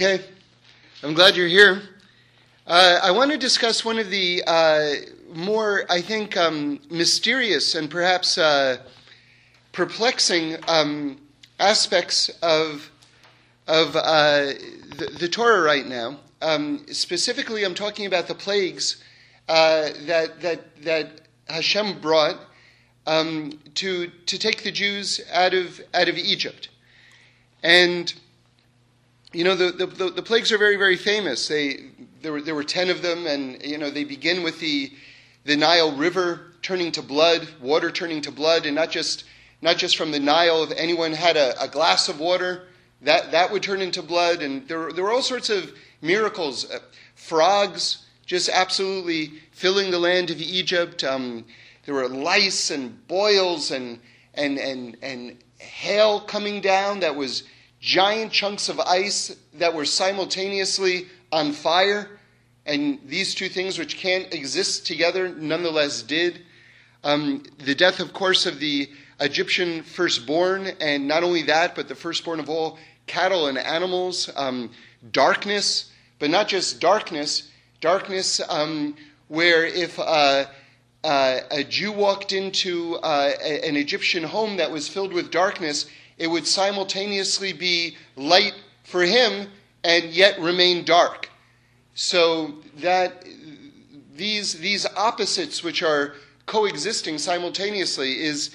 Okay, I'm glad you're here. I want to discuss one of the more, I think, mysterious and perhaps perplexing aspects of the Torah right now. Specifically, I'm talking about the plagues that Hashem brought to take the Jews out of Egypt. And you know, the plagues are very, very famous. There were 10 of them, and you know, they begin with the Nile River turning to blood, water turning to blood, and not just from the Nile. If anyone had a glass of water, that would turn into blood, and there were all sorts of miracles. Frogs just absolutely filling the land of Egypt. There were lice and boils and hail coming down that was giant chunks of ice that were simultaneously on fire, and these two things which can't exist together nonetheless did. The death, of course, of the Egyptian firstborn, and not only that, but the firstborn of all cattle and animals. Darkness, but not just darkness where if a Jew walked into an Egyptian home that was filled with darkness, it would simultaneously be light for him and yet remain dark. So that these opposites which are coexisting simultaneously is,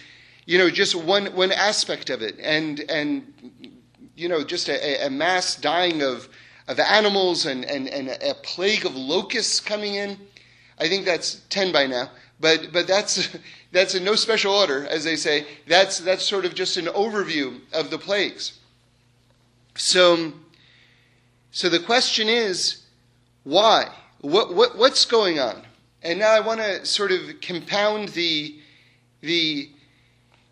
you know, just one aspect of it. And you know, just a mass dying of animals and a plague of locusts coming in. I think that's 10 by now. But that's in no special order, as they say. That's sort of just an overview of the plagues. So the question is, why? What's going on? And now I want to sort of compound the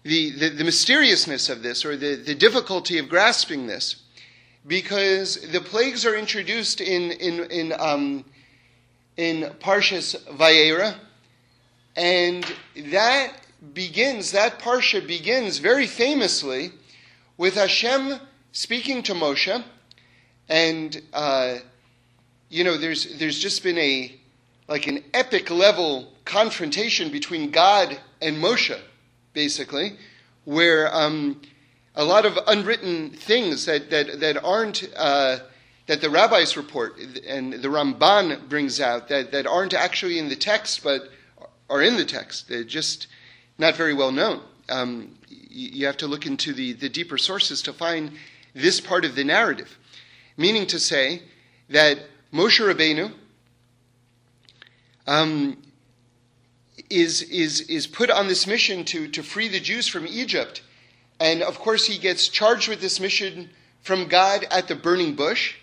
mysteriousness of this, or the difficulty of grasping this, because the plagues are introduced in Parshas Vayera. And that parsha begins very famously with Hashem speaking to Moshe. And, you know, there's just been an epic level confrontation between God and Moshe, basically, where a lot of unwritten things that aren't, that the rabbis report and the Ramban brings out that aren't actually in the text, but are in the text. They're just not very well known. You have to look into the deeper sources to find this part of the narrative. Meaning to say that Moshe Rabbeinu is put on this mission to free the Jews from Egypt. And of course he gets charged with this mission from God at the burning bush.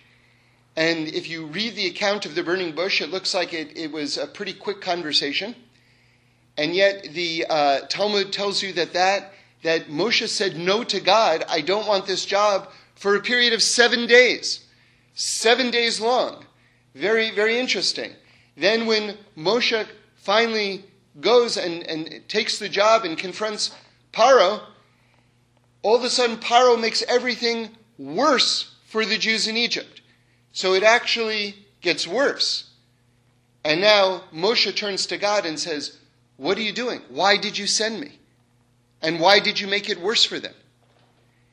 And if you read the account of the burning bush, it looks like it was a pretty quick conversation. And yet the Talmud tells you that Moshe said no to God. I don't want this job, for a period of 7 days. 7 days long. Very, very interesting. Then when Moshe finally goes and takes the job and confronts Paro, all of a sudden Paro makes everything worse for the Jews in Egypt. So it actually gets worse. And now Moshe turns to God and says, what are you doing? Why did you send me? And why did you make it worse for them?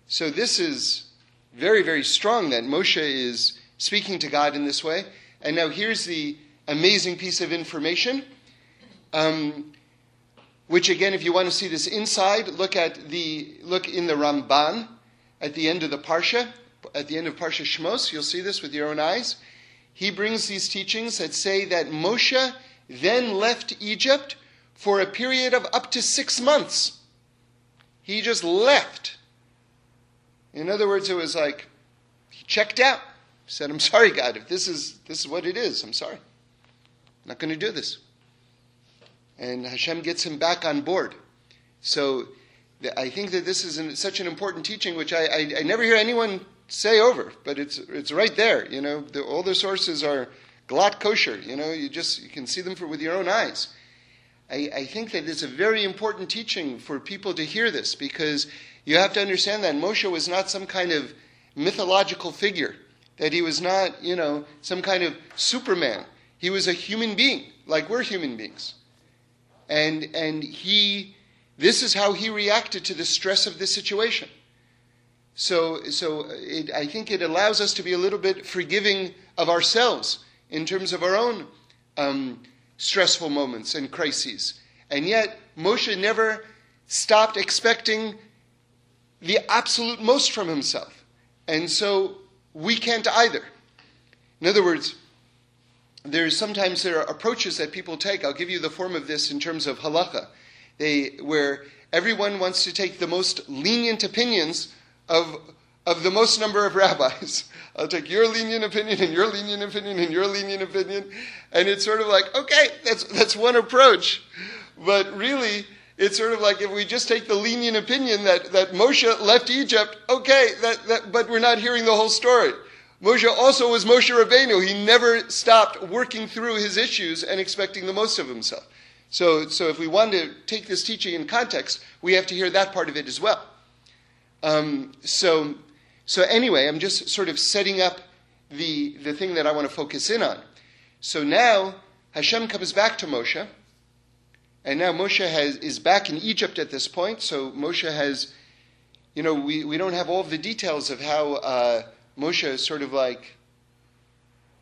So this is very, very strong that Moshe is speaking to God in this way. And now here's the amazing piece of information, which again, if you want to see this inside, look in the Ramban at the end of the Parsha, at the end of Parsha Shmos. You'll see this with your own eyes. He brings these teachings that say that Moshe then left Egypt for a period of up to 6 months. He just left. In other words, it was like he checked out. He said, I'm sorry, God, if this is what it is, I'm sorry. I'm not going to do this. And Hashem gets him back on board. So I think that this is such an important teaching, which I never hear anyone say over, but it's right there. You know, all the sources are glatt kosher. You know, you can see them with your own eyes. I think that it's a very important teaching for people to hear this, because you have to understand that Moshe was not some kind of mythological figure. that he was not, some kind of Superman. He was a human being, like we're human beings. And he, this is how he reacted to the stress of this situation. So I think it allows us to be a little bit forgiving of ourselves in terms of our own stressful moments and crises. And yet, Moshe never stopped expecting the absolute most from himself. And so we can't either. In other words, there are approaches that people take. I'll give you the form of this in terms of halacha, where everyone wants to take the most lenient opinions of the most number of rabbis. I'll take your lenient opinion and your lenient opinion and your lenient opinion. And it's sort of like, okay, that's one approach. But really, it's sort of like if we just take the lenient opinion that Moshe left Egypt, okay, but we're not hearing the whole story. Moshe also was Moshe Rabbeinu. He never stopped working through his issues and expecting the most of himself. So if we want to take this teaching in context, we have to hear that part of it as well. So anyway, I'm just sort of setting up the thing that I want to focus in on. So now Hashem comes back to Moshe, and now Moshe is back in Egypt at this point. So Moshe has, we don't have all the details of how Moshe sort of like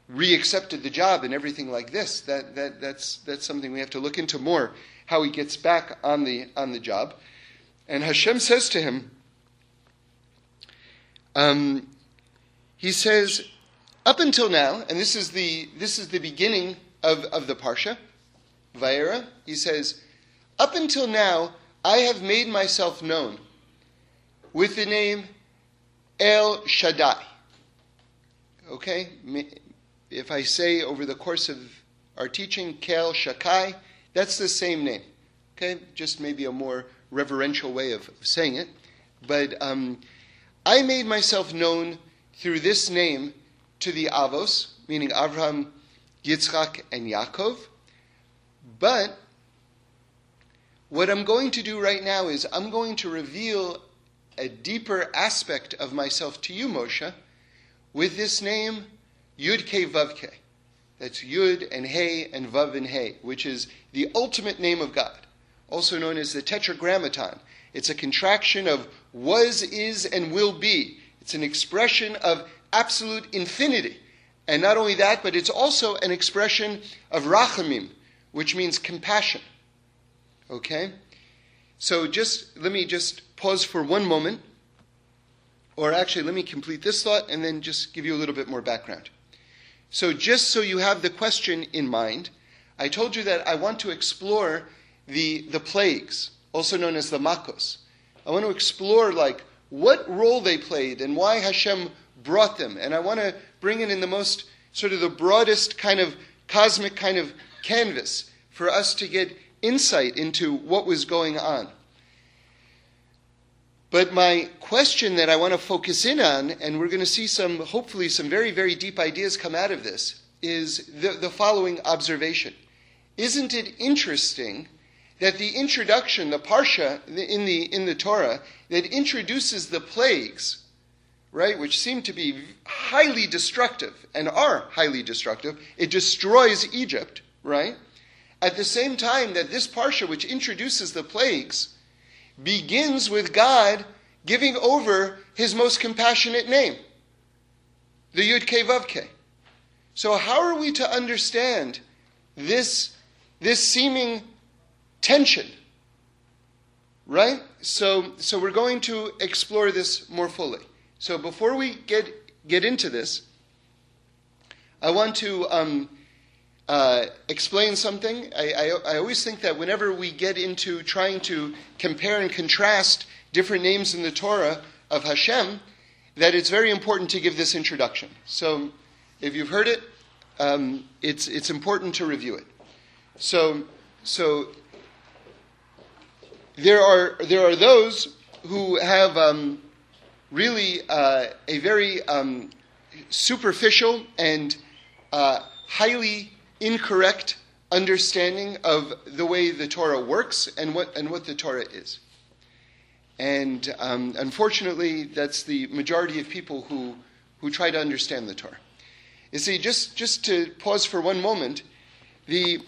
re-accepted the job and everything like this. That's something we have to look into more, how he gets back on the job. And Hashem says to him, he says, up until now, and this is the beginning of the Parsha, Vayera, he says, up until now, I have made myself known with the name El Shaddai. Okay? If I say over the course of our teaching, Kel Shakai, that's the same name. Okay? Just maybe a more reverential way of saying it. But I made myself known through this name to the Avos, meaning Avraham, Yitzchak, and Yaakov. But what I'm going to do right now is I'm going to reveal a deeper aspect of myself to you, Moshe, with this name, Yud-Key-Vav-Key. That's Yud and Hey and Vav and Hey, which is the ultimate name of God, also known as the Tetragrammaton. It's a contraction of was, is, and will be. It's an expression of absolute infinity. And not only that, but it's also an expression of rachamim, which means compassion. Okay? So let me pause for one moment. Or actually, let me complete this thought and then just give you a little bit more background. So just so you have the question in mind, I told you that I want to explore the plagues, also known as the makos. I want to explore what role they played and why Hashem brought them. And I want to bring in the most, sort of the broadest kind of cosmic kind of canvas for us to get insight into what was going on. But my question that I want to focus in on, and we're going to see hopefully some very, very deep ideas come out of this, is the following observation. Isn't it interesting that the introduction, the parsha in the Torah, that introduces the plagues, right, which seem to be highly destructive and are highly destructive, it destroys Egypt, right? At the same time that this parsha, which introduces the plagues, begins with God giving over his most compassionate name, the Yud-Key-Vav-Key. So how are we to understand this seeming tension, right? So we're going to explore this more fully. So before we get into this, I want to explain something. I always think that whenever we get into trying to compare and contrast different names in the Torah of Hashem, that it's very important to give this introduction. So if you've heard it, it's important to review it. So there are those who have really a very superficial and highly incorrect understanding of the way the Torah works and what the Torah is. And unfortunately, that's the majority of people who who try to understand the Torah. You see, just to pause for one moment, the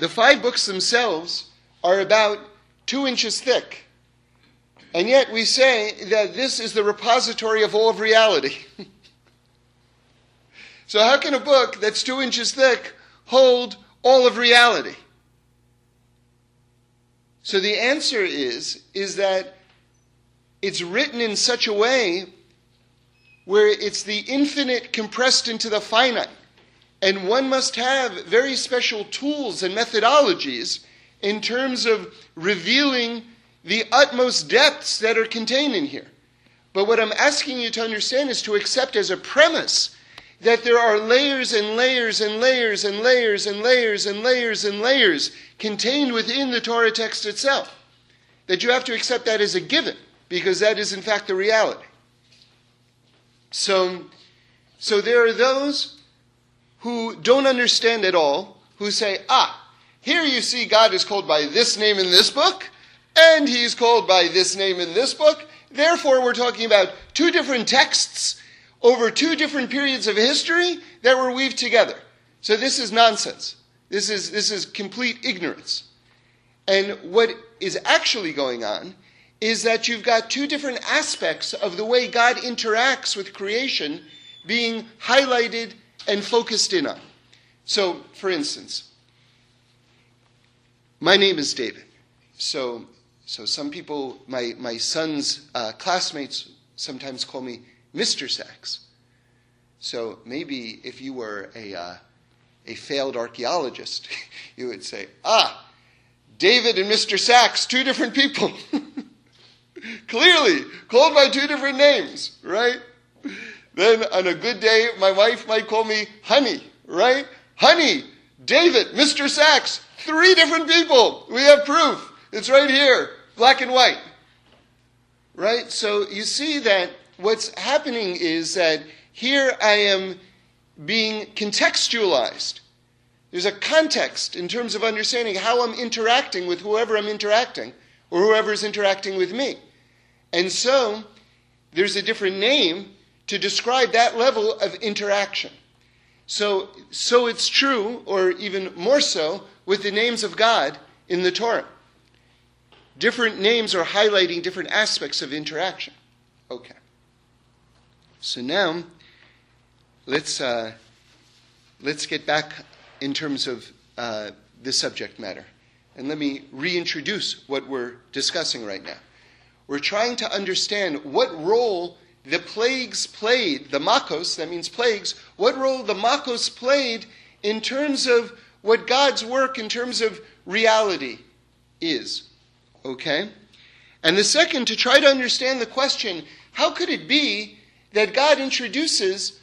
five books themselves are about 2 inches thick. And yet we say that this is the repository of all of reality. So how can a book that's 2 inches thick hold all of reality? So the answer is that it's written in such a way where it's the infinite compressed into the finite. And one must have very special tools and methodologies in terms of revealing the utmost depths that are contained in here. But what I'm asking you to understand is to accept as a premise that there are layers and layers and layers and layers and layers and layers and layers contained within the Torah text itself. That you have to accept that as a given, because that is in fact the reality. So there are those who don't understand at all, who say, here you see God is called by this name in this book, and he's called by this name in this book, therefore we're talking about two different texts over two different periods of history that were weaved together. So this is nonsense. This is complete ignorance. And what is actually going on is that you've got two different aspects of the way God interacts with creation being highlighted and focused in on. So, for instance, my name is David. So some people, my son's classmates sometimes call me Mr. Sachs. So maybe if you were a failed archaeologist, you would say, David and Mr. Sachs, two different people. Clearly, called by two different names, right? Then on a good day, my wife might call me Honey, right? Honey, David, Mr. Sachs, three different people. We have proof. It's right here, black and white. Right? So you see that what's happening is that here I am being contextualized. There's a context in terms of understanding how I'm interacting with whoever I'm interacting or whoever's interacting with me. And so there's a different name to describe that level of interaction. So it's true, or even more so, with the names of God in the Torah. Different names are highlighting different aspects of interaction. Okay. So now, let's get back in terms of the subject matter. And let me reintroduce what we're discussing right now. We're trying to understand what role the plagues played, the makos, that means plagues, what role the makos played in terms of what God's work in terms of reality is. Okay? And the second, to try to understand the question, how could it be that God introduces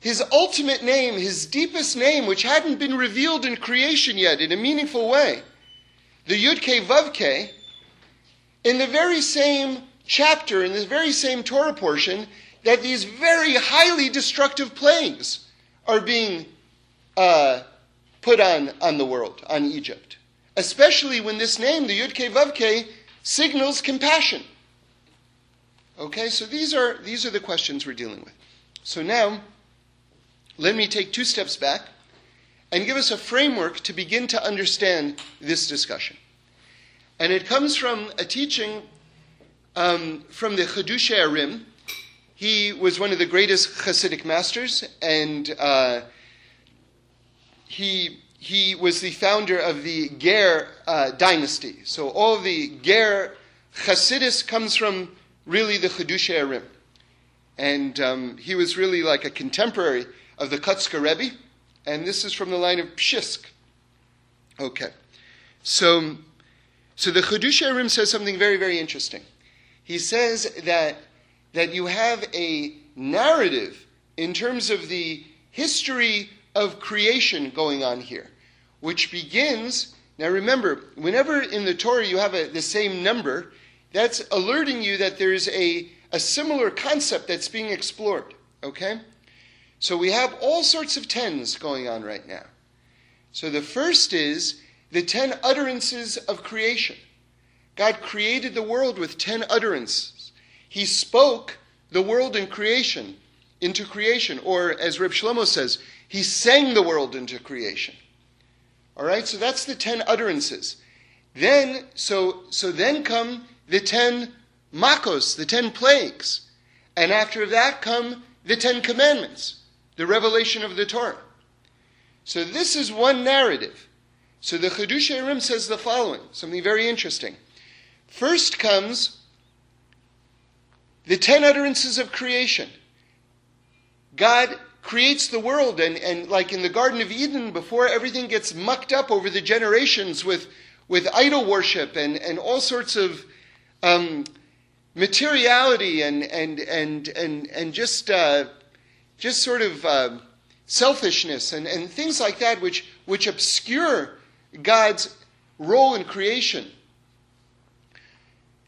his ultimate name, his deepest name, which hadn't been revealed in creation yet in a meaningful way, the Yud-Key-Vav-Key, in the very same chapter, in the very same Torah portion, that these very highly destructive plagues are being put on the world, on Egypt. Especially when this name, the Yud-Key-Vav-Key, signals compassion. Okay, so these are the questions we're dealing with. So now, let me take 2 steps back and give us a framework to begin to understand this discussion. And it comes from a teaching from the Chiddushei HaRim. He was one of the greatest Hasidic masters, and he was the founder of the Ger dynasty. So all the Ger Hasidus comes from really the Chiddushei HaRim. And he was really like a contemporary of the Kutzka Rebbe, and this is from the line of Pshisk. Okay. So the Chiddushei HaRim says something very, very interesting. He says that you have a narrative in terms of the history of creation going on here, which begins, now remember, whenever in the Torah you have the same number, that's alerting you that there's a similar concept that's being explored, okay? So we have all sorts of 10s going on right now. So the first is the 10 utterances of creation. God created the world with 10 utterances. He spoke the world in creation into creation. Or as Reb Shlomo says, he sang the world into creation. All right, so that's the 10 utterances. Then, so then come the 10 makos, the 10 plagues. And after that come the 10 commandments, the revelation of the Torah. So this is one narrative. So the Chiddushei HaRim says the following, something very interesting. First comes the 10 utterances of creation. God creates the world, and like in the Garden of Eden, before everything gets mucked up over the generations with idol worship and all sorts of materiality and just sort of selfishness and things like that, which obscure God's role in creation.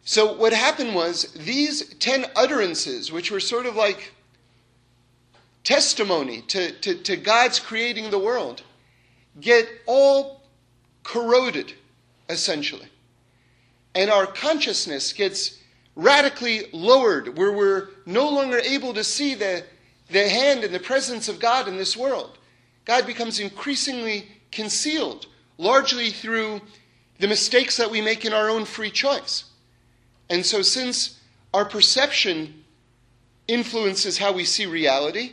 So what happened was these 10 utterances, which were sort of like testimony to God's creating the world, get all corroded, essentially. And our consciousness gets radically lowered, where we're no longer able to see the hand and the presence of God in this world. God becomes increasingly concealed, largely through the mistakes that we make in our own free choice. And so since our perception influences how we see reality,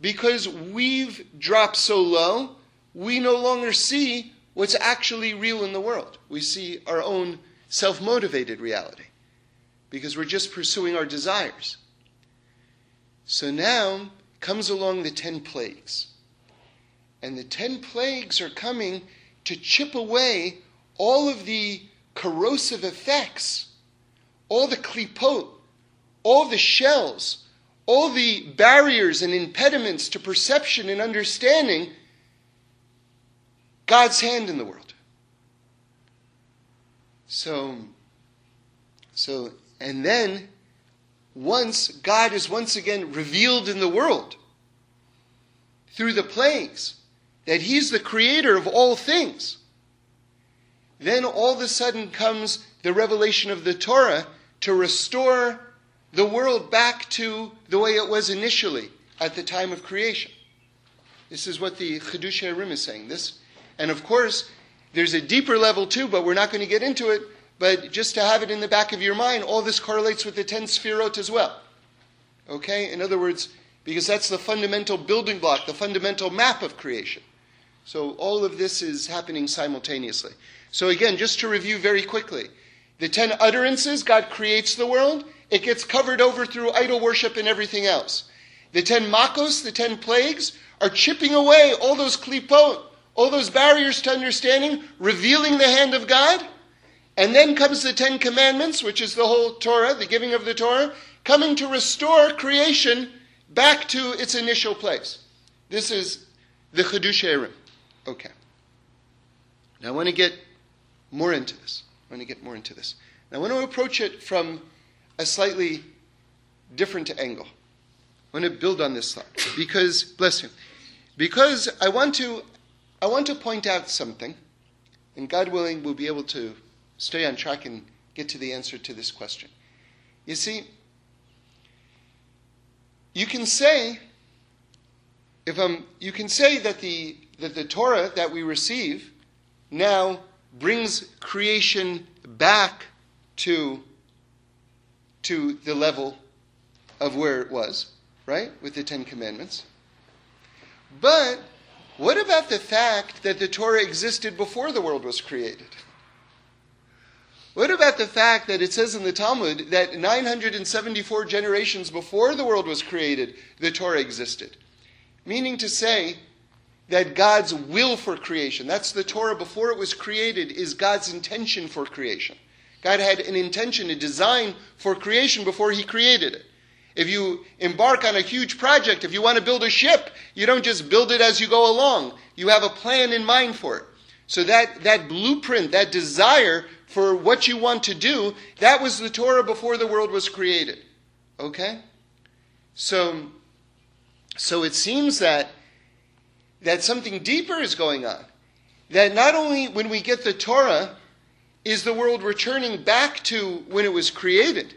because we've dropped so low, we no longer see what's actually real in the world. We see our own self-motivated reality because we're just pursuing our desires. So now comes along the 10 plagues. And the 10 plagues are coming to chip away all of the corrosive effects, all the klipot, all the shells, all the barriers and impediments to perception and understanding God's hand in the world. So, and then once God is once again revealed in the world through the plagues, that he's the creator of all things, then all of a sudden comes the revelation of the Torah to restore the world back to the way it was initially at the time of creation. This is what the Chiddushei HaRim is saying. This, and of course, there's a deeper level too, but we're not going to get into it. But just to have it in the back of your mind, all this correlates with the 10 sefirot as well. Okay? In other words, because that's the fundamental building block, the fundamental map of creation. So all of this is happening simultaneously. So again, just to review very quickly, the 10 utterances, God creates the world. It gets covered over through idol worship and everything else. The 10 makos, the 10 plagues, are chipping away all those klipot, all those barriers to understanding, revealing the hand of God. And then comes the 10 commandments, which is the whole Torah, the giving of the Torah, coming to restore creation back to its initial place. This is the Chiddushei HaRim. Okay. Now I want to get more into this. Now I want to approach it from a slightly different angle. I want to build on this thought because, bless you, because I want to point out something, and God willing, we'll be able to stay on track and get to the answer to this question. You see, you can say that the Torah that we receive now brings creation back to the level of where it was, right? With the 10 commandments. But what about the fact that the Torah existed before the world was created? What about the fact that it says in the Talmud that 974 generations before the world was created, the Torah existed? Meaning to say that God's will for creation, that's the Torah before it was created, is God's intention for creation. God had an intention, a design for creation before he created it. If you embark on a huge project, if you want to build a ship, you don't just build it as you go along. You have a plan in mind for it. So that blueprint, that desire for what you want to do, that was the Torah before the world was created. Okay? So it seems that something deeper is going on. That not only when we get the Torah is the world returning back to when it was created,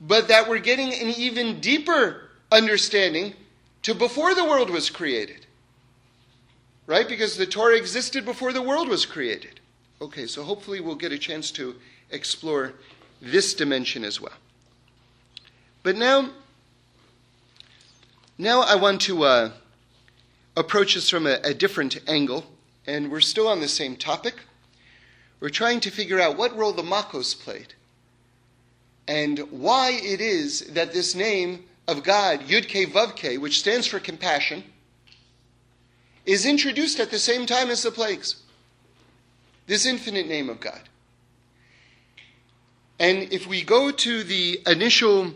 but that we're getting an even deeper understanding to before the world was created. Right? Because the Torah existed before the world was created. Okay, so hopefully we'll get a chance to explore this dimension as well. But now I want to approach this from a different angle, and we're still on the same topic. We're trying to figure out what role the makos played, and why it is that this name of God, Yud-Key-Vav-Key, which stands for compassion, is introduced at the same time as the plagues. This infinite name of God. And if we go to the initial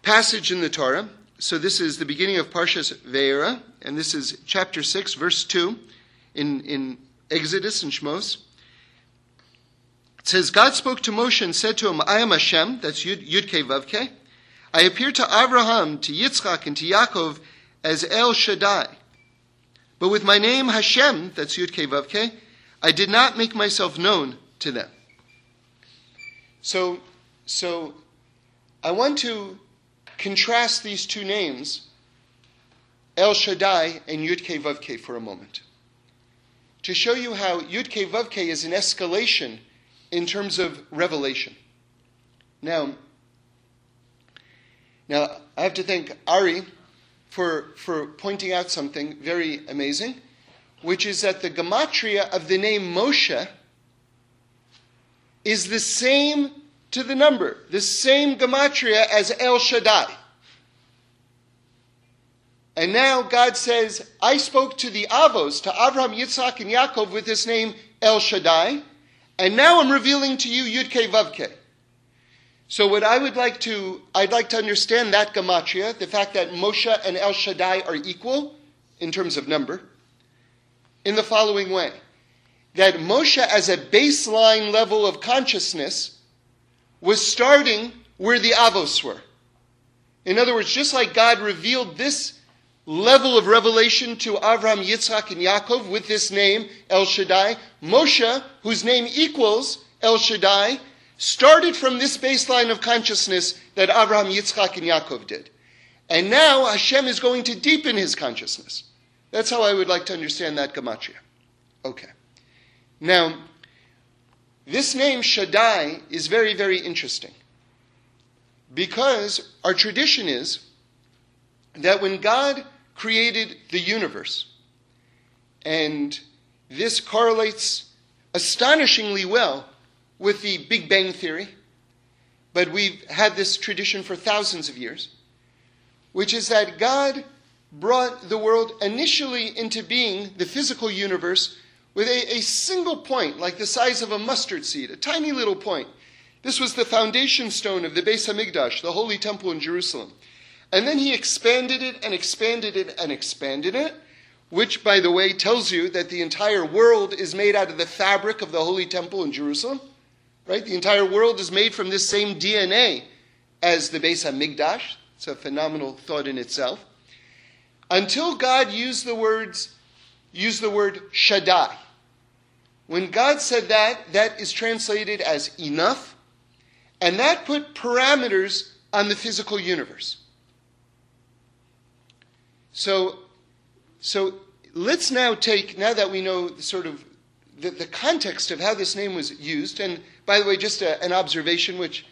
passage in the Torah, so this is the beginning of Parshas Vayera, and this is chapter 6, verse 2, in Exodus and Shmos. It says, God spoke to Moshe and said to him, I am Hashem, that's Yud-Key-Vav-Key. I appear to Avraham, to Yitzchak, and to Yaakov as El Shaddai. But with my name Hashem, that's Yud-Key-Vav-Key, I did not make myself known to them. So I want to contrast these two names, El Shaddai and Yud-Key-Vav-Key, for a moment, to show you how Yud-Key-Vav-Key is an escalation in terms of revelation. Now I have to thank Ari for pointing out something very amazing, which is that the gematria of the name Moshe is the same to the number, the same gematria as El Shaddai. And now God says, I spoke to the Avos, to Avraham, Yitzchak, and Yaakov with this name El Shaddai, and now I'm revealing to you Yud-Key-Vav-Key. So what I'd like to understand that gematria, the fact that Moshe and El Shaddai are equal in terms of number, in the following way. That Moshe, as a baseline level of consciousness, was starting where the Avos were. In other words, just like God revealed this level of revelation to Avraham, Yitzchak, and Yaakov with this name, El Shaddai, Moshe, whose name equals El Shaddai, started from this baseline of consciousness that Avraham, Yitzchak, and Yaakov did. And now Hashem is going to deepen his consciousness. That's how I would like to understand that gematria. Okay. Now, this name Shaddai is very, very interesting, because our tradition is that when God created the universe, and this correlates astonishingly well with the Big Bang Theory, but we've had this tradition for thousands of years, which is that God brought the world initially into being, the physical universe, with a single point, like the size of a mustard seed, a tiny little point. This was the foundation stone of the Beis Hamikdash, the Holy Temple in Jerusalem. And then he expanded it and expanded it and expanded it, which, by the way, tells you that the entire world is made out of the fabric of the Holy Temple in Jerusalem. Right? The entire world is made from this same DNA as the Beis HaMikdash. It's a phenomenal thought in itself. Until God used the word Shaddai. When God said that is translated as enough, and that put parameters on the physical universe. So let's now take, now that we know the sort of the context of how this name was used, and by the way, just an observation which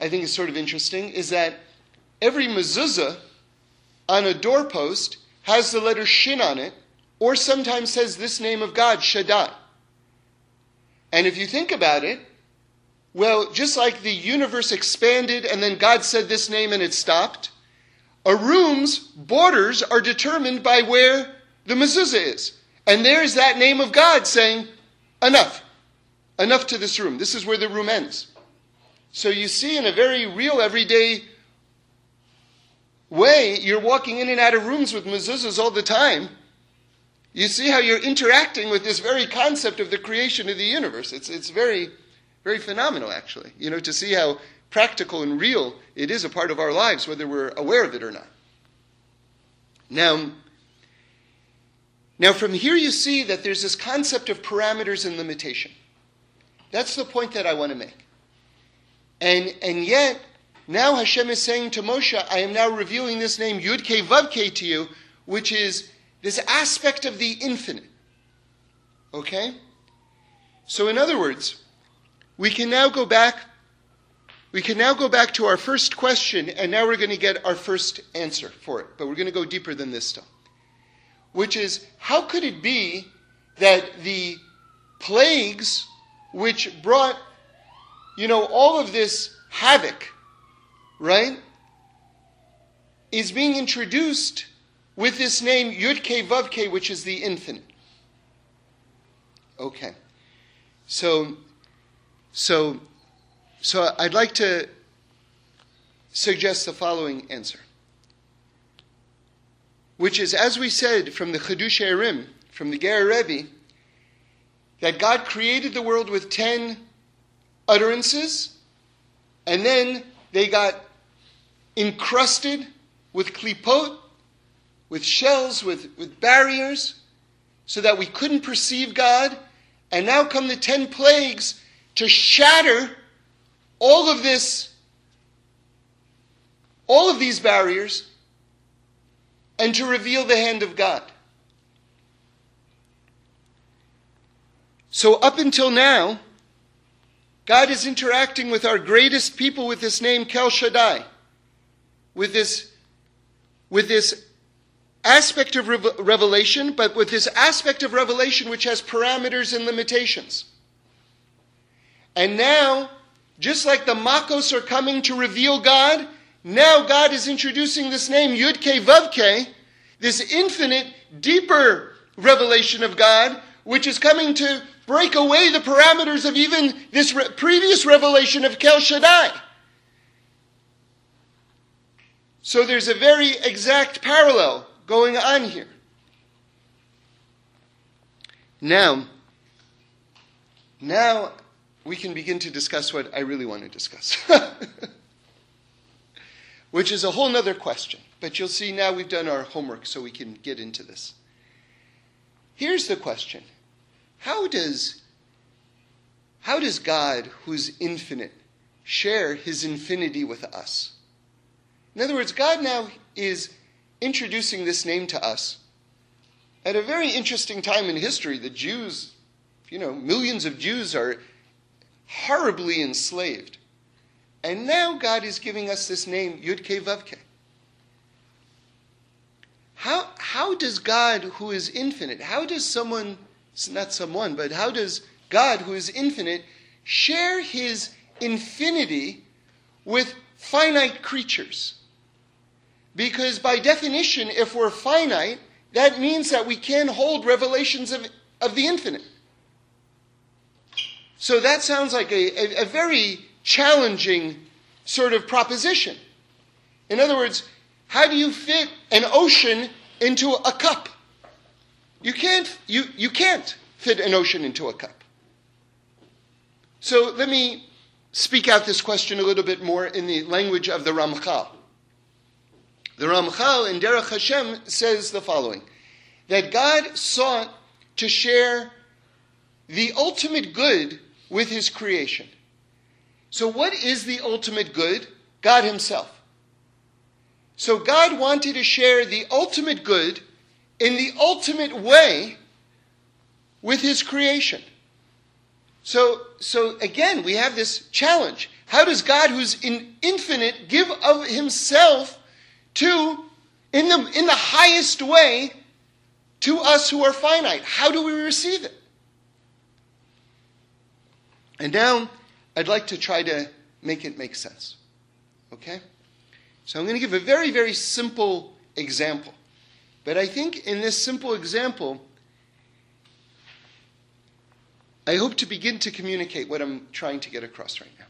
I think is sort of interesting, is that every mezuzah on a doorpost has the letter Shin on it, or sometimes says this name of God, Shaddai. And if you think about it, well, just like the universe expanded and then God said this name and it stopped, a room's borders are determined by where the mezuzah is. And there is that name of God saying, enough. Enough to this room. This is where the room ends. So you see, in a very real, everyday way, you're walking in and out of rooms with mezuzahs all the time. You see how you're interacting with this very concept of the creation of the universe. It's very, very phenomenal, actually, to see how practical and real it is a part of our lives, whether we're aware of it or not. Now from here you see that there's this concept of parameters and limitation. That's the point that I want to make. And yet, Now Hashem is saying to Moshe, I am now revealing this name Yud-Key-Vav-Key to you, which is this aspect of the infinite. Okay? So in other words, we can now go back to our first question, and now we're going to get our first answer for it. But we're going to go deeper than this stuff. Which is, how could it be that the plagues which brought, all of this havoc, right, is being introduced with this name Yud-Key-Vav-Key, which is the infinite? Okay. So I'd like to suggest the following answer, which is, as we said from the Chiddushei HaRim, from the Ger Rebbe, that God created the world with 10 utterances, and then they got encrusted with klipot, with shells, with barriers, so that we couldn't perceive God. And now come the 10 plagues to shatter all of this, all of these barriers, and to reveal the hand of God. So up until now, God is interacting with our greatest people with this name El Shaddai, with this aspect of revelation, but with this aspect of revelation which has parameters and limitations. And now, just like the makos are coming to reveal God, now God is introducing this name Yud-Key-Vav-Key, this infinite, deeper revelation of God, which is coming to break away the parameters of even this previous revelation of El Shaddai. So there's a very exact parallel going on here. Now we can begin to discuss what I really want to discuss. Which is a whole other question. But you'll see now we've done our homework so we can get into this. Here's the question. How does God, who's infinite, share his infinity with us? In other words, God now is introducing this name to us at a very interesting time in history. The Jews, millions of Jews are horribly enslaved. And now God is giving us this name, Yud-Key-Vav-Key. How does God, who is infinite, how does God, who is infinite, share his infinity with finite creatures? Because by definition, if we're finite, that means that we can't hold revelations of the infinite. So that sounds like a very challenging sort of proposition. In other words, how do you fit an ocean into a cup? You can't fit an ocean into a cup. So let me speak out this question a little bit more in the language of the Ramchal. The Ramchal in Derech Hashem says the following, that God sought to share the ultimate good with his creation. So what is the ultimate good? God himself. So God wanted to share the ultimate good in the ultimate way with his creation. So again, we have this challenge. How does God, who's infinite, give of himself to, in the highest way, to us who are finite? How do we receive it? And now, I'd like to try to make it make sense. Okay? So I'm going to give a very, very simple example. But I think in this simple example, I hope to begin to communicate what I'm trying to get across right now.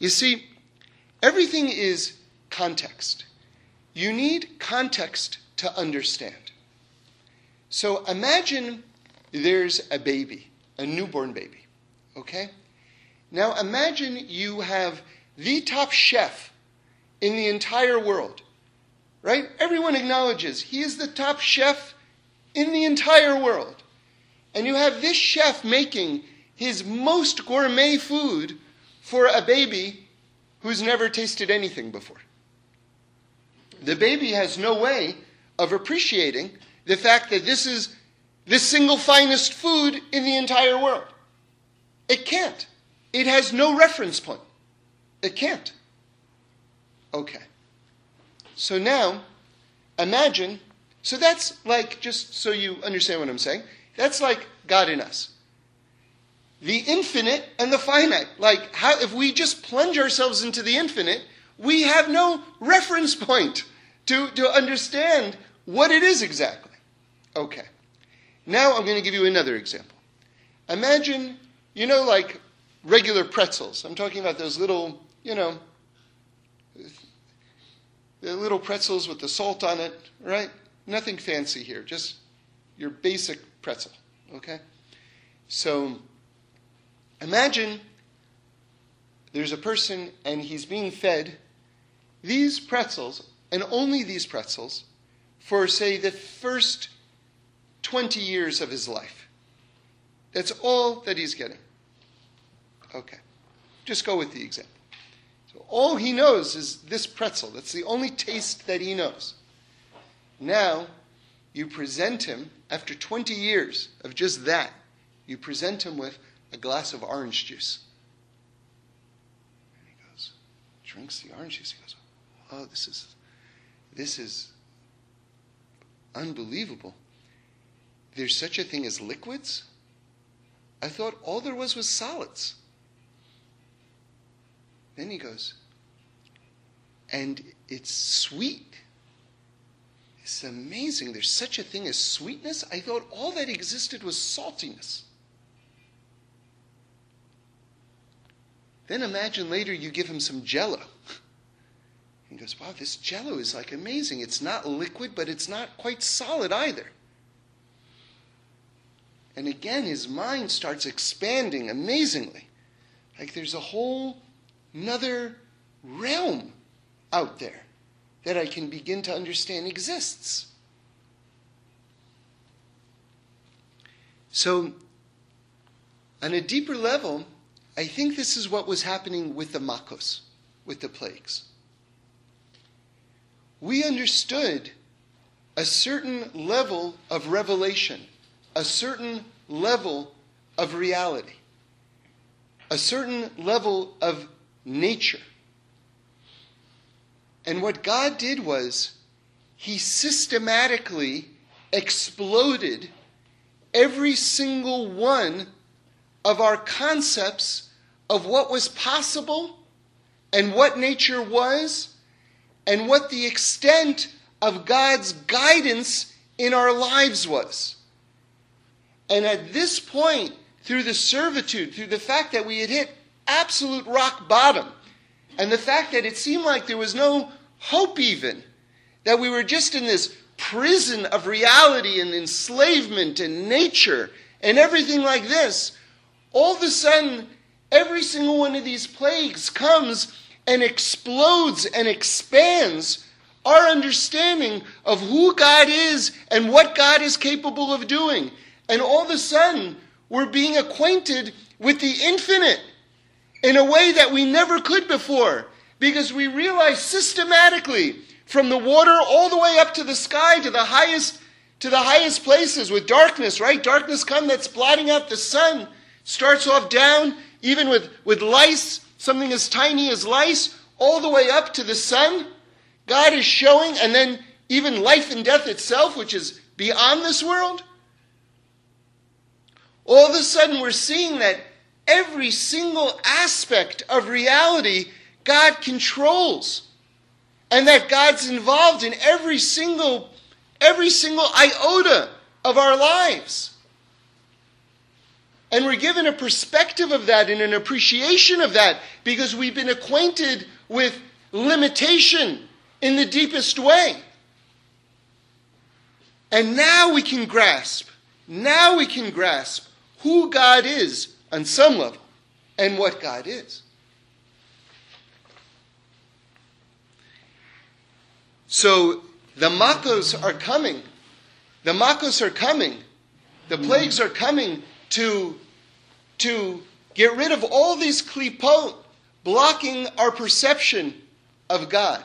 You see, everything is context. You need context to understand. So imagine there's a baby, a newborn baby, okay? Now imagine you have the top chef in the entire world, right? Everyone acknowledges he is the top chef in the entire world. And you have this chef making his most gourmet food for a baby who's never tasted anything before. The baby has no way of appreciating the fact that this is the single finest food in the entire world. It can't. It has no reference point. It can't. Okay. So now, imagine, so that's like, just so you understand what I'm saying, that's like God in us. The infinite and the finite. Like, how, if we just plunge ourselves into the infinite, we have no reference point to understand what it is exactly. Okay. Now I'm going to give you another example. Imagine, you know, like regular pretzels. I'm talking about those little, you know, the little pretzels with the salt on it, right? Nothing fancy here, just your basic pretzel, okay? So imagine there's a person and he's being fed these pretzels, and only these pretzels, for, say, the first 20 years of his life. That's all that he's getting. Okay, just go with the example. So all he knows is this pretzel. That's the only taste that he knows. Now, you present him, after 20 years of just that, you present him with a glass of orange juice. And he goes, drinks the orange juice. He goes, oh, this is unbelievable. There's such a thing as liquids? I thought all there was solids. Then he goes, and it's sweet. It's amazing. There's such a thing as sweetness. I thought all that existed was saltiness. Then imagine later you give him some Jello. He goes, wow, this Jello is like amazing. It's not liquid, but it's not quite solid either. And again, his mind starts expanding amazingly. Like there's a whole another realm out there that I can begin to understand exists. So, on a deeper level, I think this is what was happening with the makos, with the plagues. We understood a certain level of revelation, a certain level of reality, a certain level of nature. And what God did was he systematically exploded every single one of our concepts of what was possible and what nature was and what the extent of God's guidance in our lives was. And at this point, through the servitude, through the fact that we had hit absolute rock bottom, and the fact that it seemed like there was no hope even, that we were just in this prison of reality and enslavement and nature and everything like this, all of a sudden, every single one of these plagues comes and explodes and expands our understanding of who God is and what God is capable of doing. And all of a sudden, we're being acquainted with the infinite in a way that we never could before, because we realize systematically, from the water all the way up to the sky, to the highest places with darkness, right? Darkness come that's blotting out the sun, starts off down, even with lice, something as tiny as lice, all the way up to the sun. God is showing, and then even life and death itself, which is beyond this world. All of a sudden we're seeing that every single aspect of reality God controls, and that God's involved in every single iota of our lives. And we're given a perspective of that and an appreciation of that, because we've been acquainted with limitation in the deepest way. And now we can grasp who God is on some level, and what God is. So the makos are coming, the plagues are coming to get rid of all these klipot, blocking our perception of God.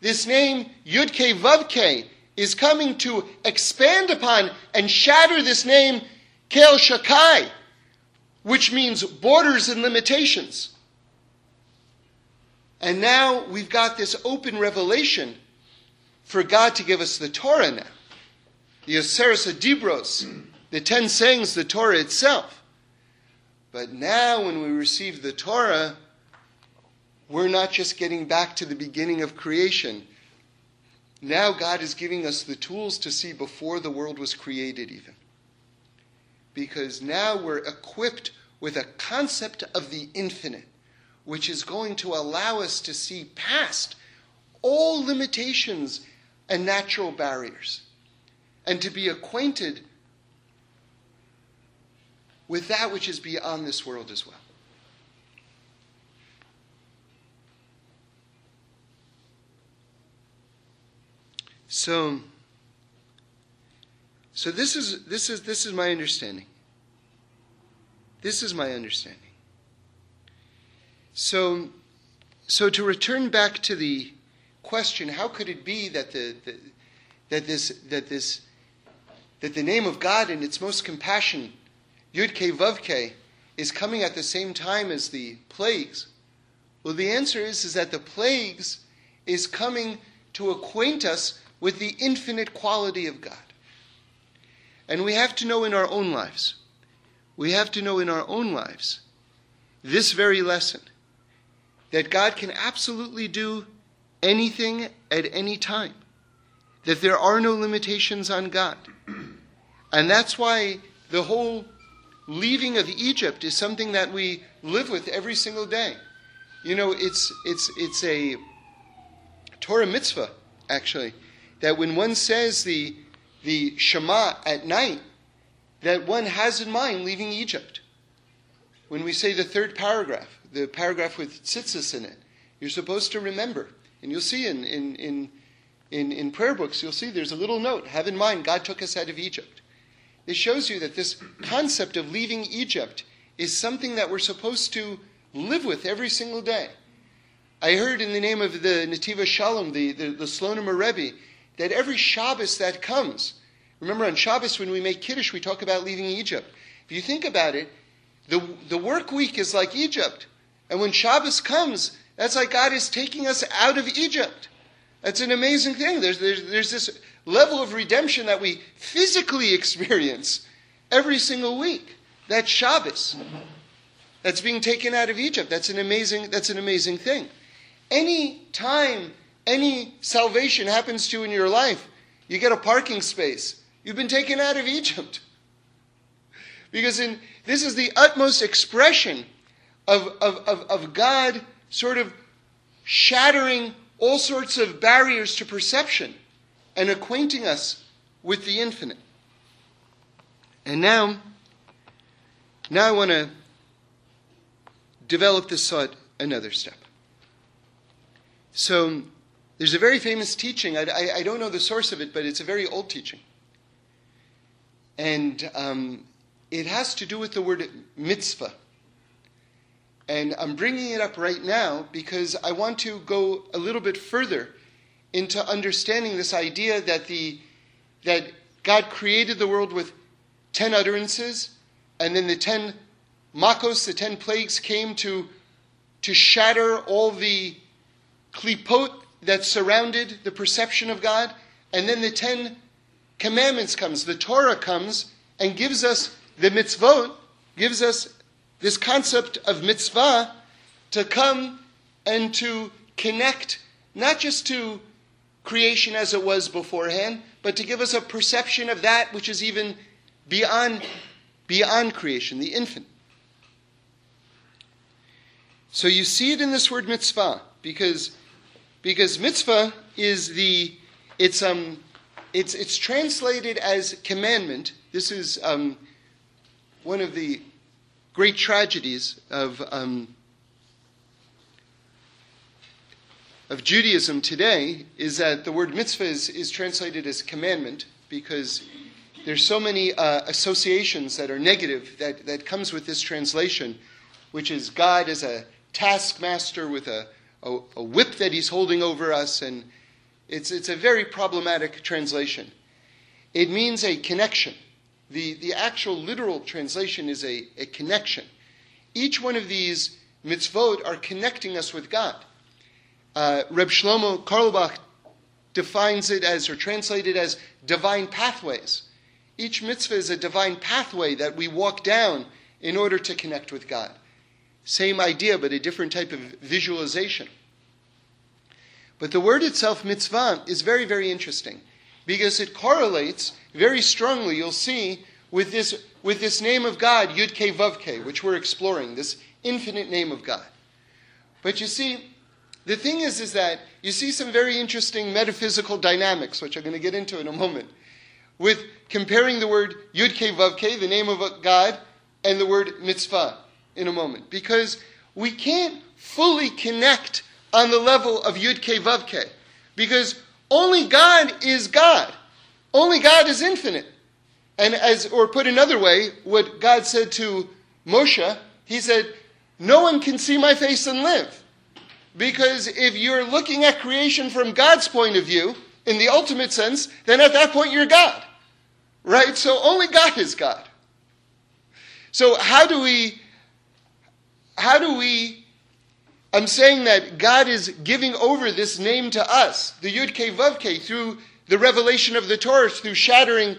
This name, Yud-Key-Vav-Key, is coming to expand upon and shatter this name, Kel Shakai, which means borders and limitations. And now we've got this open revelation for God to give us the Torah now. The Aseres Hadibros, the 10 sayings, the Torah itself. But now when we receive the Torah, we're not just getting back to the beginning of creation. Now God is giving us the tools to see before the world was created even. Because now we're equipped with a concept of the infinite, which is going to allow us to see past all limitations and natural barriers, and to be acquainted with that which is beyond this world as well. So this is my understanding. This is my understanding. So to return back to the question, how could it be that the name of God in its most compassion, Yud-Key-Vav-Key, is coming at the same time as the plagues? Well, the answer is that the plagues is coming to acquaint us with the infinite quality of God. And we have to know in our own lives, this very lesson, that God can absolutely do anything at any time, that there are no limitations on God. And that's why the whole leaving of Egypt is something that we live with every single day. You know, it's a Torah mitzvah, actually, that when one says the Shema at night, that one has in mind leaving Egypt. When we say the third paragraph, the paragraph with tzitzis in it, you're supposed to remember. And you'll see in prayer books, you'll see there's a little note, have in mind, God took us out of Egypt. This shows you that this concept of leaving Egypt is something that we're supposed to live with every single day. I heard in the name of the Nativa Shalom, the Slonim Rebbe, that every Shabbos that comes, remember on Shabbos when we make Kiddush, we talk about leaving Egypt. If you think about it, the work week is like Egypt. And when Shabbos comes, that's like God is taking us out of Egypt. That's an amazing thing. There's this level of redemption that we physically experience every single week. That's Shabbos. That's being taken out of Egypt. That's an amazing thing. Any time any salvation happens to you in your life, you get a parking space. You've been taken out of Egypt. Because this is the utmost expression of God sort of shattering all sorts of barriers to perception and acquainting us with the infinite. And now I want to develop this thought another step. So there's a very famous teaching. I don't know the source of it, but it's a very old teaching. And it has to do with the word mitzvah. And I'm bringing it up right now because I want to go a little bit further into understanding this idea that that God created the world with 10 utterances, and then the 10 makos, the 10 plagues, came to shatter all the klipot that surrounded the perception of God, and then the 10 commandments comes, the Torah comes, and gives us the mitzvot, gives us this concept of mitzvah to come and to connect not just to creation as it was beforehand, but to give us a perception of that which is even beyond creation, the infinite. So you see it in this word mitzvah, because mitzvah is it's translated as commandment. This is one of the great tragedies of Judaism today, is that the word mitzvah is translated as commandment, because there's so many associations that are negative that comes with this translation, which is God as a taskmaster with a whip that he's holding over us, and it's a very problematic translation. It means a connection. The actual literal translation is a connection. Each one of these mitzvot are connecting us with God. Reb Shlomo Karlbach defines it as, or translated as, divine pathways. Each mitzvah is a divine pathway that we walk down in order to connect with God. Same idea, but a different type of visualization. But the word itself, mitzvah, is very, very interesting, because it correlates very strongly, you'll see, with this name of God, Yud-Key-Vav-Key, which we're exploring, this infinite name of God. But you see, the thing is that you see some very interesting metaphysical dynamics, which I'm going to get into in a moment, with comparing the word Yud-Key-Vav-Key, the name of God, and the word mitzvah in a moment. Because we can't fully connect on the level of Yud-Key-Vav-Key, because only God is God. Only God is infinite. And or put another way, what God said to Moshe, he said, "No one can see my face and live." Because if you're looking at creation from God's point of view, in the ultimate sense, then at that point you're God. Right? So only God is God. So how do we, I'm saying that God is giving over this name to us, the Yud-Key-Vav-Key, through the revelation of the Torah, through shattering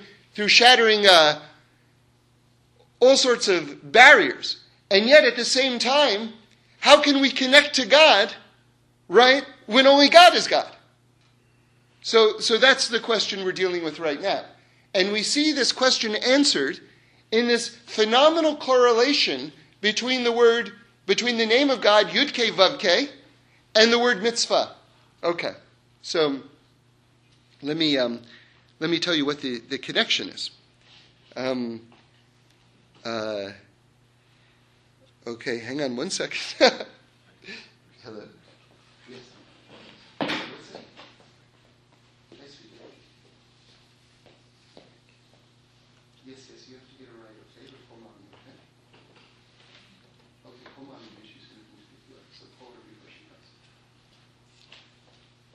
all sorts of barriers. And yet at the same time, how can we connect to God, right, when only God is God? So that's the question we're dealing with right now. And we see this question answered in this phenomenal correlation between the name of God, Yud-Key-Vav-Key, and the word mitzvah. Okay, so let me tell you what the connection is. Okay, hang on one second. Hello. Yes. What's that? Nice video. Yes, you have to get it right, okay? But hold on, okay? Okay, hold on. She's going to move to the left, so hold her before she does.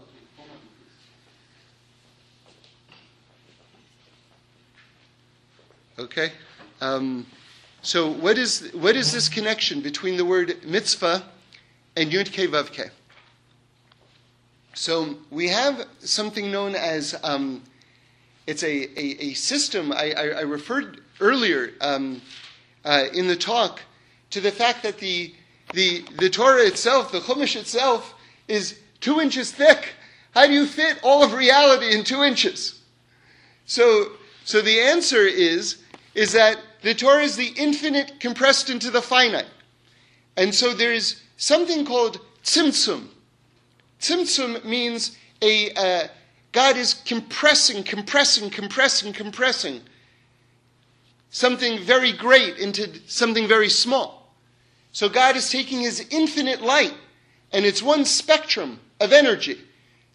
Okay, hold on, please. Okay. So what is this connection between the word mitzvah and Yud-Key-Vav-Key? So we have something known as, it's a system. I referred earlier in the talk to the fact that the Torah itself, the Chumash itself, is 2 inches thick. How do you fit all of reality in 2 inches? So the answer is that the Torah is the infinite compressed into the finite. And so there is something called tzimtzum. Tzimtzum means God is compressing something very great into something very small. So God is taking his infinite light, and it's one spectrum of energy.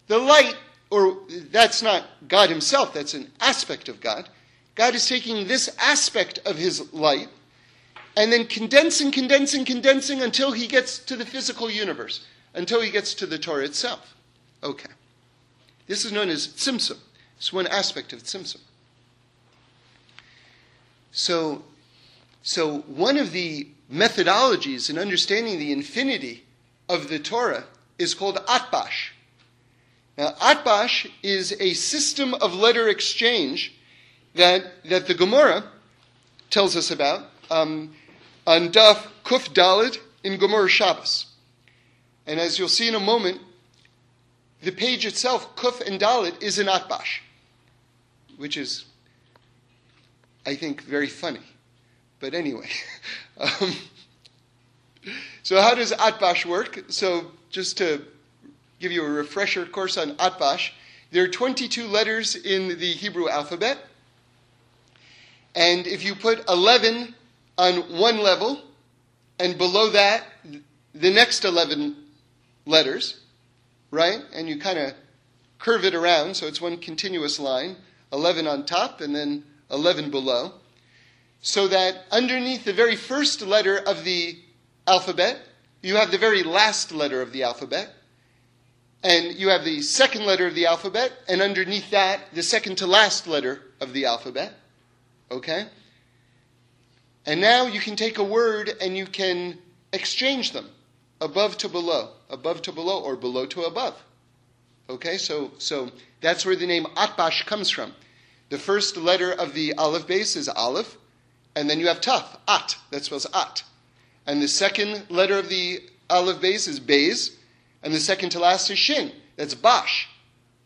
The light, or that's not God himself, that's an aspect of God. God is taking this aspect of his light and then condensing until he gets to the physical universe, until he gets to the Torah itself. Okay. This is known as tzimtzum. It's one aspect of tzimtzum. So one of the methodologies in understanding the infinity of the Torah is called atbash. Now, atbash is a system of letter exchange that the Gemara tells us about on Daf Kuf Daled in Gemara Shabbos. And as you'll see in a moment, the page itself, Kuf and Daled, is an atbash, which is, I think, very funny. But anyway, so how does atbash work? So just to give you a refresher course on atbash, there are 22 letters in the Hebrew alphabet. And if you put 11 on one level, and below that, the next 11 letters, right? And you kind of curve it around, so it's one continuous line, 11 on top and then 11 below, so that underneath the very first letter of the alphabet, You have the very last letter of the alphabet, and you have the second letter of the alphabet, and underneath that, the second to last letter of the alphabet. Okay? And now you can take a word and you can exchange them above to below, or below to above. Okay? So that's where the name atbash comes from. The first letter of the Aleph base is Aleph, and then you have Taf, At, that spells At. And the second letter of the Aleph base is Beis, and the second to last is Shin, that's Bash,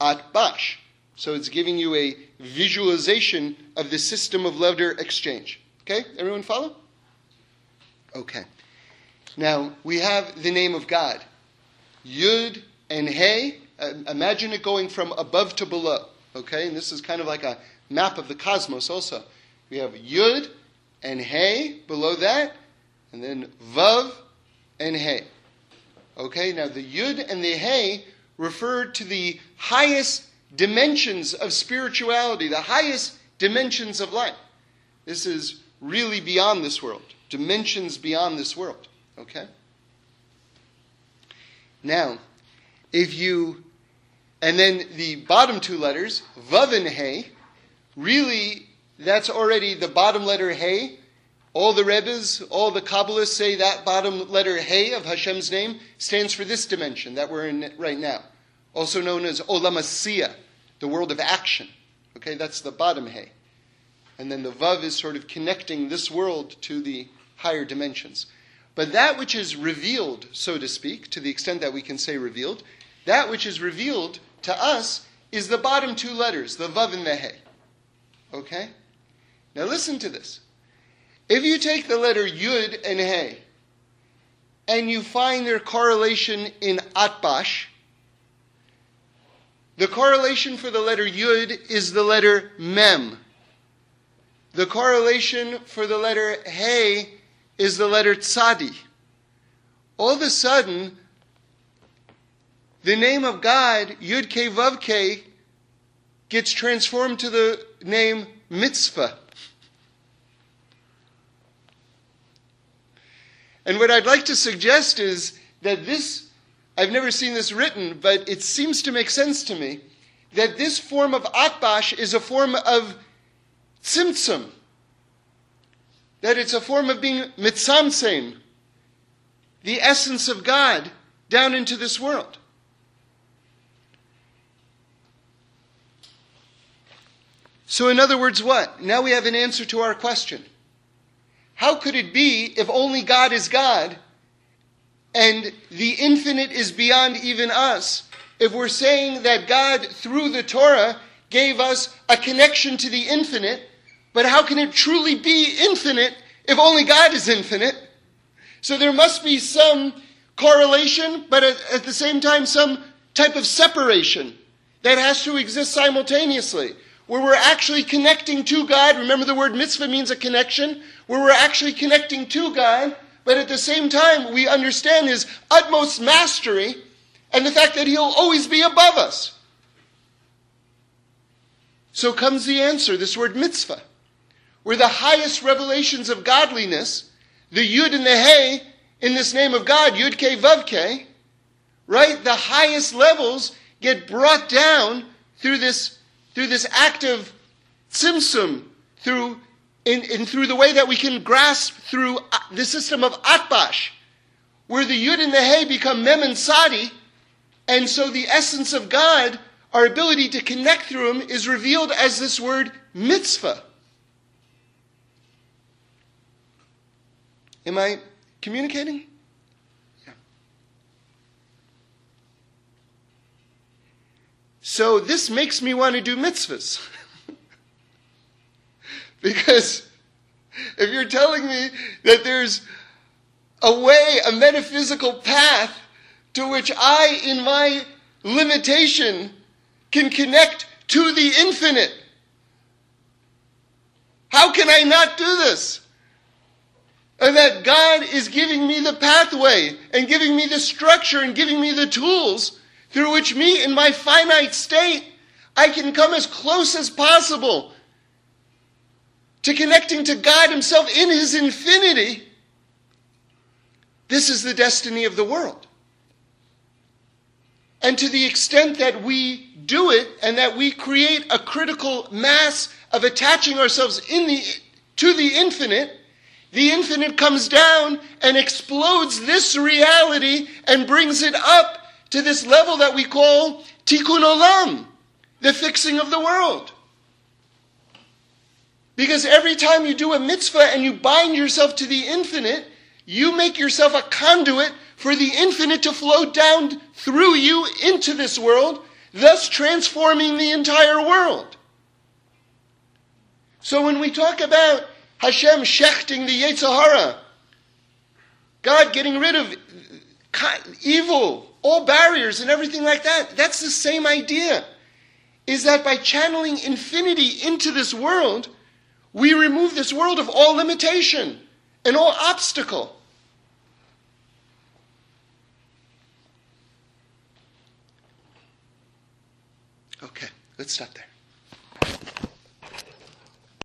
At Bash. So it's giving you a visualization of the system of letter exchange. Okay, everyone follow? Okay. Now, we have the name of God. Yud and He, imagine it going from above to below. Okay, and this is kind of like a map of the cosmos also. We have Yud and He below that, and then Vav and He. Okay, now the Yud and the He refer to the highest dimensions of spirituality, the highest dimensions of life. This is really beyond this world, dimensions beyond this world. Okay? Now, and then the bottom two letters, Vav and He, really, that's already the bottom letter He. All the Rebbes, all the Kabbalists say that bottom letter He of Hashem's name stands for this dimension that we're in right now, also known as Olam Asiya, the world of action. Okay, that's the bottom He. And then the Vav is sort of connecting this world to the higher dimensions. But that which is revealed, so to speak, to the extent that we can say revealed, that which is revealed to us is the bottom two letters, the Vav and the He. Okay? Now listen to this. If you take the letter Yud and He, and you find their correlation in Atbash, the correlation for the letter Yud is the letter Mem. The correlation for the letter He is the letter Tzadi. All of a sudden, the name of God, Yud-Key-Vav-Key, gets transformed to the name Mitzvah. And what I'd like to suggest is that this, I've never seen this written, but it seems to make sense to me, that this form of atbash is a form of tzimtzum. That it's a form of being mitzamsein, the essence of God, down into this world. So in other words, what? Now we have an answer to our question. How could it be if only God is God and the infinite is beyond even us, if we're saying that God, through the Torah, gave us a connection to the infinite, but how can it truly be infinite if only God is infinite? So there must be some correlation, but at the same time some type of separation that has to exist simultaneously, where we're actually connecting to God. Remember, the word mitzvah means a connection, where we're actually connecting to God, but at the same time we understand His utmost mastery and the fact that He'll always be above us. So comes the answer, this word mitzvah, where the highest revelations of godliness, the Yud and the He in this name of God, Yud-Key Vav-Key, right? The highest levels get brought down through this act of tzimtzum, through the way that we can grasp through the system of atbash, where the Yud and the He become Mem and Sadi, and so the essence of God, our ability to connect through Him, is revealed as this word mitzvah. Am I communicating? Yeah. So this makes me want to do mitzvahs. Because if you're telling me that there's a way, a metaphysical path to which I, in my limitation, can connect to the infinite, how can I not do this? And that God is giving me the pathway and giving me the structure and giving me the tools through which me, in my finite state, I can come as close as possible to connecting to God Himself in His infinity, This is the destiny of the world. And to the extent that we do it and that we create a critical mass of attaching ourselves to the infinite comes down and explodes this reality and brings it up to this level that we call tikkun olam, the fixing of the world. Because every time you do a mitzvah and you bind yourself to the infinite, you make yourself a conduit for the infinite to flow down through you into this world, thus transforming the entire world. So when we talk about Hashem shechting the Yetzer Hara, God getting rid of evil, all barriers and everything like that, that's the same idea, is that by channeling infinity into this world, we remove this world of all limitation and all obstacle. Okay, let's stop there.